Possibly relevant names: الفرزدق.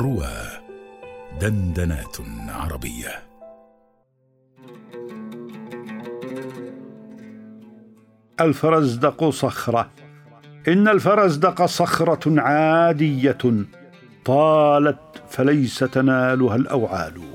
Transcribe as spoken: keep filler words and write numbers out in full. روى دندنات عربية. الفرزدق صخرة. إن الفرزدق صخرة عادية طالت فليس تنالها الأوعال،